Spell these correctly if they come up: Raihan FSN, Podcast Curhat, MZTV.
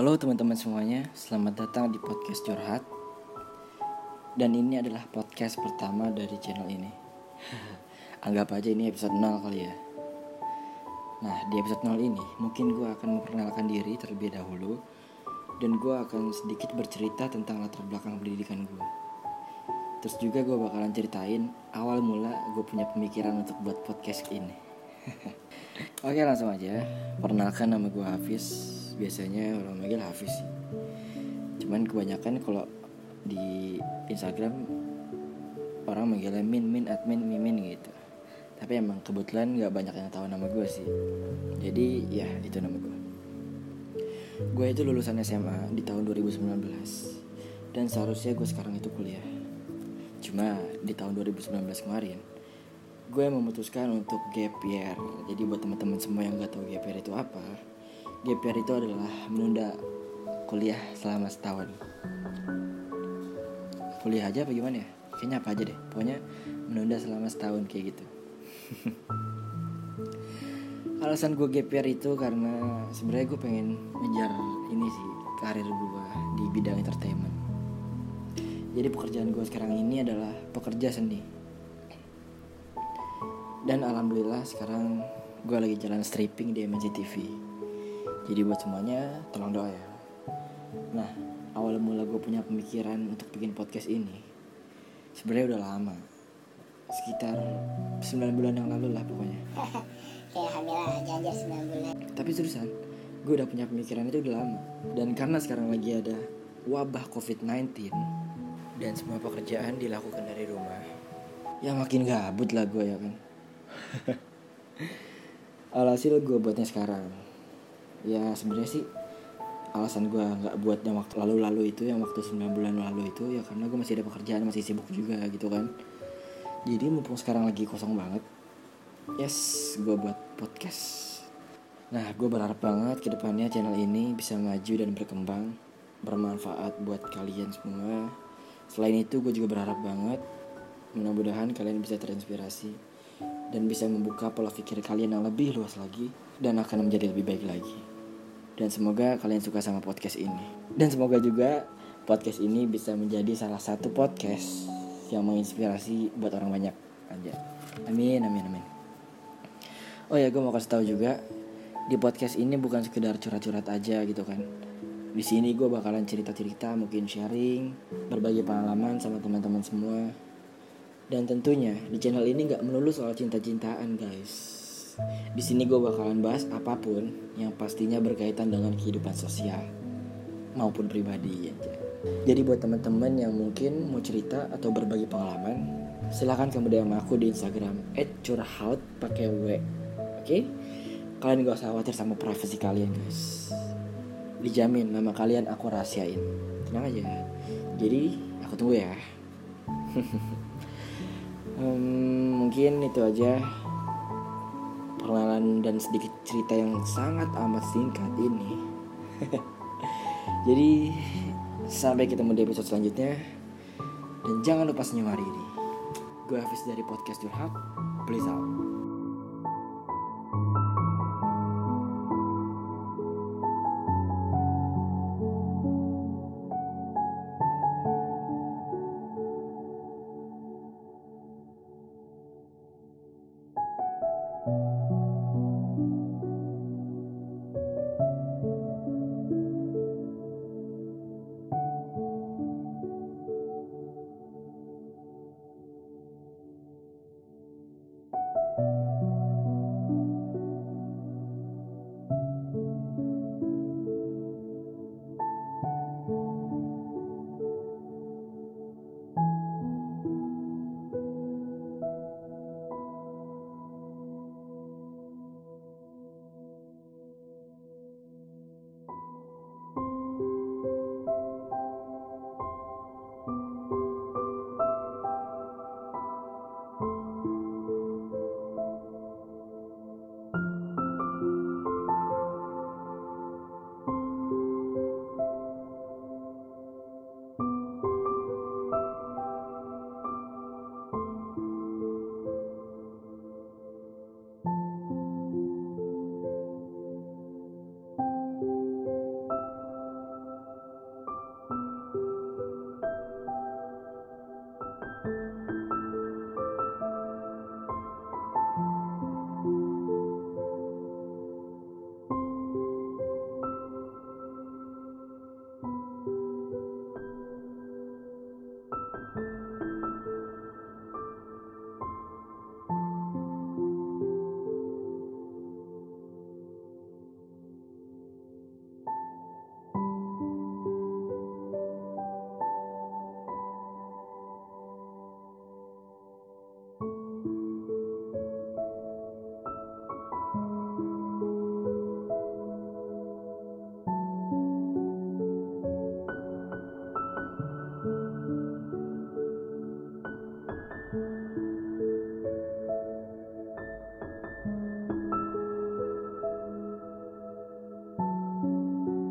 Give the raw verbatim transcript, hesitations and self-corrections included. Halo teman-teman semuanya, selamat datang di Podcast Curhat. Dan ini adalah podcast pertama dari channel ini. Anggap aja ini episode nol kali ya. Nah, di episode nol ini mungkin gue akan memperkenalkan diri terlebih dahulu. Dan gue akan sedikit bercerita tentang latar belakang pendidikan gue. Terus juga gue bakalan ceritain awal mula gue punya pemikiran untuk buat podcast ini. Oke, langsung aja. Perkenalkan, nama gue Hafiz. Biasanya orang manggil Hafiz sih. Cuman kebanyakan kalau di Instagram orang manggilnya min min admin mimin gitu. Tapi emang kebetulan nggak banyak yang tahu nama gue sih. Jadi ya itu nama gue. Gue itu lulusan S M A di tahun dua ribu sembilan belas dan seharusnya gue sekarang itu kuliah. Cuma di tahun dua ribu sembilan belas kemarin gue memutuskan untuk gap year. Jadi buat teman-teman semua yang nggak tahu gap year itu apa, gap year itu adalah menunda kuliah selama setahun. Kuliah aja apa gimana ya? Kayaknya apa aja deh. Pokoknya menunda selama setahun kayak gitu. Alasan gue gap year itu karena sebenarnya gue pengen ngejar ini sih, karir gue di bidang entertainment. Jadi pekerjaan gue sekarang ini adalah pekerja seni. Dan alhamdulillah sekarang gue lagi jalan stripping di M Z T V. Jadi buat semuanya tolong doa ya. Nah, awal mula gue punya pemikiran untuk bikin podcast ini sebenarnya udah lama, sekitar sembilan bulan yang lalu lah pokoknya. Kayak hamil aja anjir sembilan bulan. Tapi seriusan, gue udah punya pemikiran itu udah lama. Dan karena sekarang lagi ada wabah covid sembilan belas dan semua pekerjaan dilakukan dari rumah, ya makin gabut lah gue ya kan. Alhasil gue buatnya sekarang. Ya sebenarnya sih alasan gue gak buat yang waktu lalu-lalu itu, yang waktu sembilan bulan lalu itu, ya karena gue masih ada pekerjaan, masih sibuk juga gitu kan. Jadi mumpung sekarang lagi kosong banget, yes, gue buat podcast. Nah, gue berharap banget kedepannya channel ini bisa maju dan berkembang, bermanfaat buat kalian semua. Selain itu gue juga berharap banget, mudah-mudahan kalian bisa terinspirasi dan bisa membuka pola pikir kalian yang lebih luas lagi dan akan menjadi lebih baik lagi. Dan semoga kalian suka sama podcast ini. Dan semoga juga podcast ini bisa menjadi salah satu podcast yang menginspirasi buat orang banyak. Anjay. Amin, amin, amin. Oh ya, gue mau kasih tahu juga, di podcast ini bukan sekedar curhat-curhat aja gitu kan. Di sini gue bakalan cerita-cerita, mungkin sharing, berbagi pengalaman sama teman-teman semua. Dan tentunya di channel ini nggak melulu soal cinta-cintaan, guys. Di sini gue bakalan bahas apapun yang pastinya berkaitan dengan kehidupan sosial maupun pribadi aja. Jadi buat teman-teman yang mungkin mau cerita atau berbagi pengalaman, silakan kamu D M aku di Instagram et curhat pakai W. Oke? Okay? Kalian gak usah khawatir sama privasi kalian, guys. Dijamin nama kalian aku rahasiain. Tenang aja. Jadi aku tunggu ya. um, mungkin itu aja perkenalan dan sedikit cerita yang sangat amat singkat ini. Jadi sampai ketemu di episode selanjutnya. Dan jangan lupa senyum hari ini. Gue Hafiz dari Podcast Curhat. Please out.